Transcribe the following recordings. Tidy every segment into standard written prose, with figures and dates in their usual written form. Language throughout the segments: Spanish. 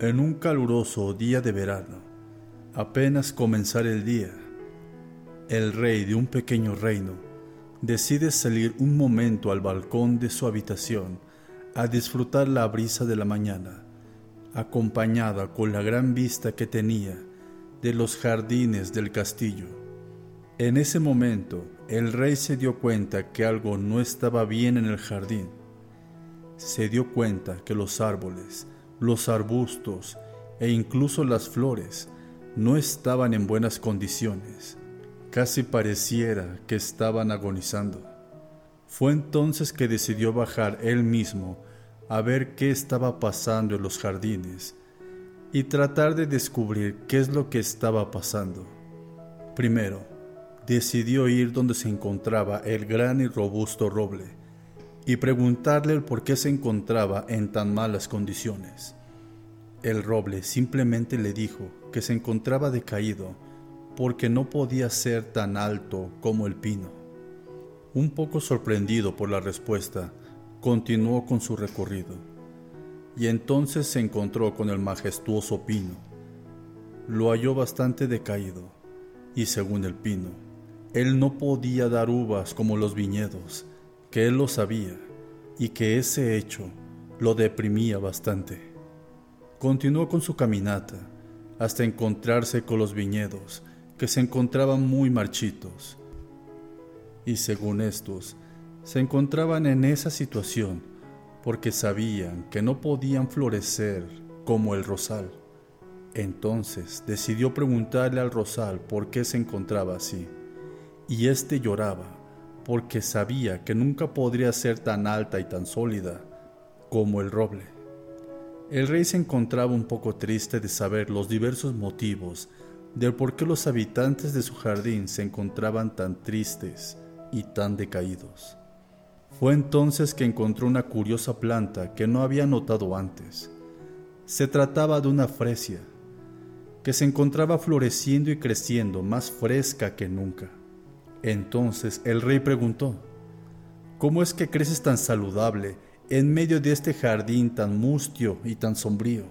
En un caluroso día de verano, apenas comenzar el día, el rey de un pequeño reino decide salir un momento al balcón de su habitación a disfrutar la brisa de la mañana, acompañada con la gran vista que tenía de los jardines del castillo. En ese momento, el rey se dio cuenta que algo no estaba bien en el jardín. Se dio cuenta que los árboles, los arbustos e incluso las flores no estaban en buenas condiciones. Casi pareciera que estaban agonizando. Fue entonces que decidió bajar él mismo a ver qué estaba pasando en los jardines y tratar de descubrir qué es lo que estaba pasando. Primero, decidió ir donde se encontraba el gran y robusto roble y preguntarle el por qué se encontraba en tan malas condiciones. El roble simplemente le dijo que se encontraba decaído porque no podía ser tan alto como el pino. Un poco sorprendido por la respuesta, continuó con su recorrido, y entonces se encontró con el majestuoso pino. Lo halló bastante decaído, y según el pino, él no podía dar uvas como los viñedos, que él lo sabía y que ese hecho lo deprimía bastante. Continuó con su caminata hasta encontrarse con los viñedos que se encontraban muy marchitos y según estos se encontraban en esa situación porque sabían que no podían florecer como el rosal. Entonces decidió preguntarle al rosal por qué se encontraba así y éste lloraba porque sabía que nunca podría ser tan alta y tan sólida como el roble. El rey se encontraba un poco triste de saber los diversos motivos del por qué los habitantes de su jardín se encontraban tan tristes y tan decaídos. Fue entonces que encontró una curiosa planta que no había notado antes. Se trataba de una fresia, que se encontraba floreciendo y creciendo más fresca que nunca. Entonces el rey preguntó: ¿Cómo es que creces tan saludable en medio de este jardín tan mustio y tan sombrío?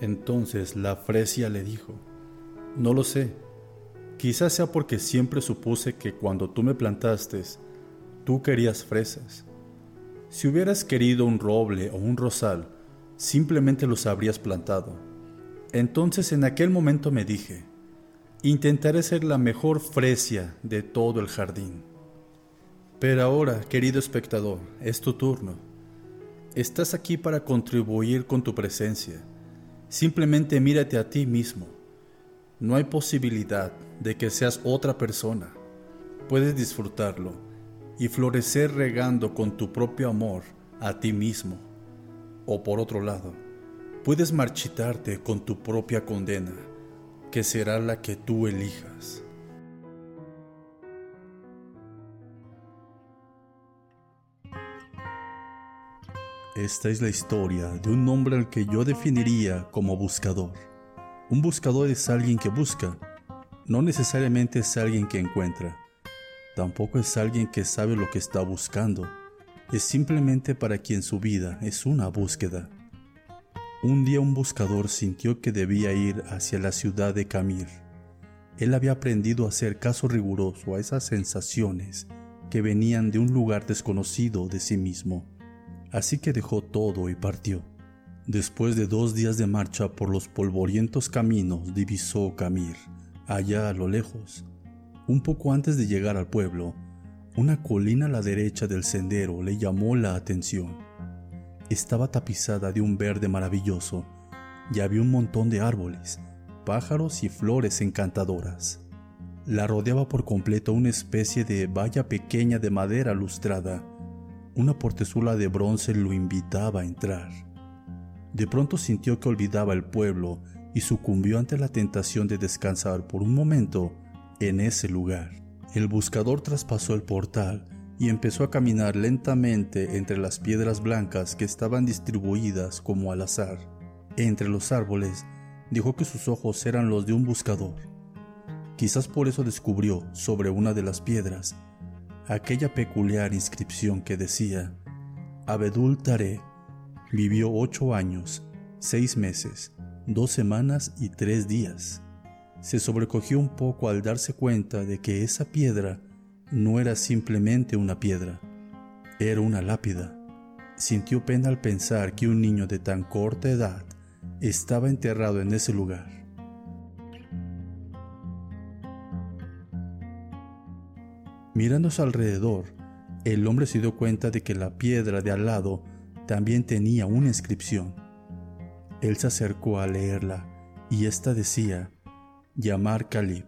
Entonces la fresia le dijo: No lo sé, quizás sea porque siempre supuse que cuando tú me plantaste, tú querías fresas. Si hubieras querido un roble o un rosal, simplemente los habrías plantado. Entonces en aquel momento me dije: intentaré ser la mejor fresia de todo el jardín. Pero ahora, querido espectador, es tu turno. Estás aquí para contribuir con tu presencia. Simplemente mírate a ti mismo. No hay posibilidad de que seas otra persona. Puedes disfrutarlo y florecer regando con tu propio amor a ti mismo. O por otro lado, puedes marchitarte con tu propia condena, que será la que tú elijas. Esta es la historia de un hombre al que yo definiría como buscador. Un buscador es alguien que busca, no necesariamente es alguien que encuentra. Tampoco es alguien que sabe lo que está buscando, es simplemente para quien su vida es una búsqueda. Un día un buscador sintió que debía ir hacia la ciudad de Camir. Él había aprendido a hacer caso riguroso a esas sensaciones que venían de un lugar desconocido de sí mismo, así que dejó todo y partió. Después de 2 días de marcha por los polvorientos caminos, divisó Camir, allá a lo lejos. Un poco antes de llegar al pueblo, una colina a la derecha del sendero le llamó la atención. Estaba tapizada de un verde maravilloso y había un montón de árboles, pájaros y flores encantadoras. La rodeaba por completo una especie de valla pequeña de madera lustrada. Una portezuela de bronce lo invitaba a entrar. De pronto sintió que olvidaba el pueblo y sucumbió ante la tentación de descansar por un momento en ese lugar. El buscador traspasó el portal y empezó a caminar lentamente entre las piedras blancas que estaban distribuidas como al azar. Entre los árboles, dijo que sus ojos eran los de un buscador. Quizás por eso descubrió, sobre una de las piedras, aquella peculiar inscripción que decía: Abedul Tareh vivió 8 años 6 meses, 2 semanas y 3 días. Se sobrecogió un poco al darse cuenta de que esa piedra no era simplemente una piedra, era una lápida. Sintió pena al pensar que un niño de tan corta edad estaba enterrado en ese lugar. Mirando a su alrededor, el hombre se dio cuenta de que la piedra de al lado también tenía una inscripción. Él se acercó a leerla y esta decía: Yamar Calib.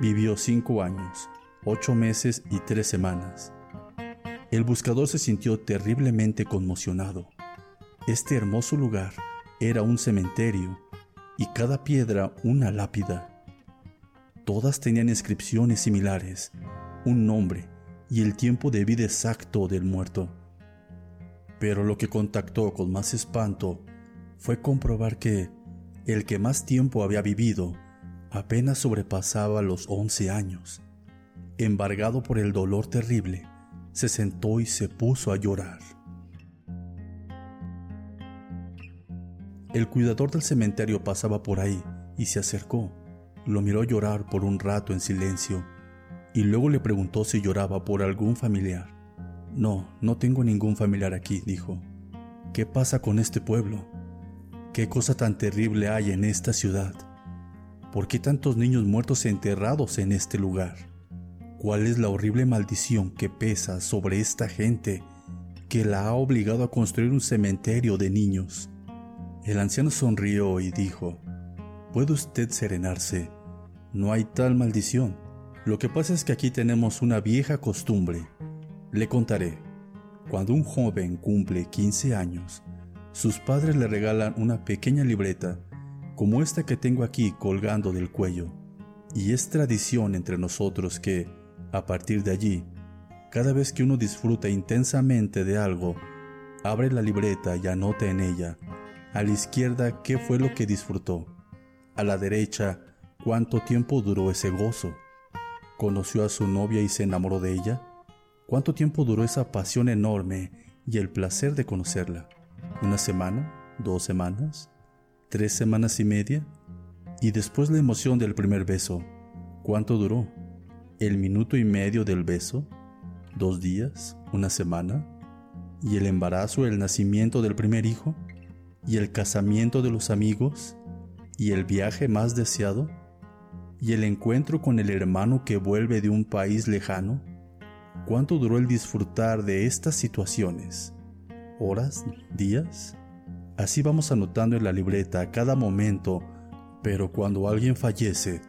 Vivió 5 años, 8 meses y 3 semanas. El buscador se sintió terriblemente conmocionado. Este hermoso lugar era un cementerio y cada piedra una lápida. Todas tenían inscripciones similares, un nombre y el tiempo de vida exacto del muerto. Pero lo que contactó con más espanto fue comprobar que el que más tiempo había vivido apenas sobrepasaba los 11 años. Embargado por el dolor terrible, se sentó y se puso a llorar. El cuidador del cementerio pasaba por ahí y se acercó. Lo miró llorar por un rato en silencio y luego le preguntó si lloraba por algún familiar. No tengo ningún familiar aquí, dijo. ¿Qué pasa con este pueblo? ¿Qué cosa tan terrible hay en esta ciudad? ¿Por qué tantos niños muertos enterrados en este lugar? ¿Cuál es la horrible maldición que pesa sobre esta gente que la ha obligado a construir un cementerio de niños? El anciano sonrió y dijo: ¿Puede usted serenarse? No hay tal maldición. Lo que pasa es que aquí tenemos una vieja costumbre. Le contaré. Cuando un joven cumple 15 años, sus padres le regalan una pequeña libreta como esta que tengo aquí colgando del cuello, y es tradición entre nosotros que, a partir de allí, cada vez que uno disfruta intensamente de algo, abre la libreta y anota en ella, a la izquierda qué fue lo que disfrutó, a la derecha cuánto tiempo duró ese gozo, conoció a su novia y se enamoró de ella, cuánto tiempo duró esa pasión enorme y el placer de conocerla, 1 semana, 2 semanas... 3 semanas y media, y después la emoción del primer beso. ¿Cuánto duró? El 1.5 minutos del beso, 2 días, 1 semana, y el embarazo, el nacimiento del primer hijo, y el casamiento de los amigos, y el viaje más deseado, y el encuentro con el hermano que vuelve de un país lejano. ¿Cuánto duró el disfrutar de estas situaciones? ¿Horas? ¿Días? Así vamos anotando en la libreta a cada momento, pero cuando alguien fallece,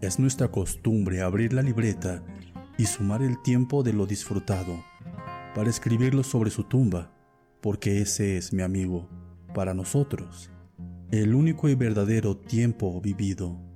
es nuestra costumbre abrir la libreta y sumar el tiempo de lo disfrutado, para escribirlo sobre su tumba, porque ese es, mi amigo, para nosotros, el único y verdadero tiempo vivido.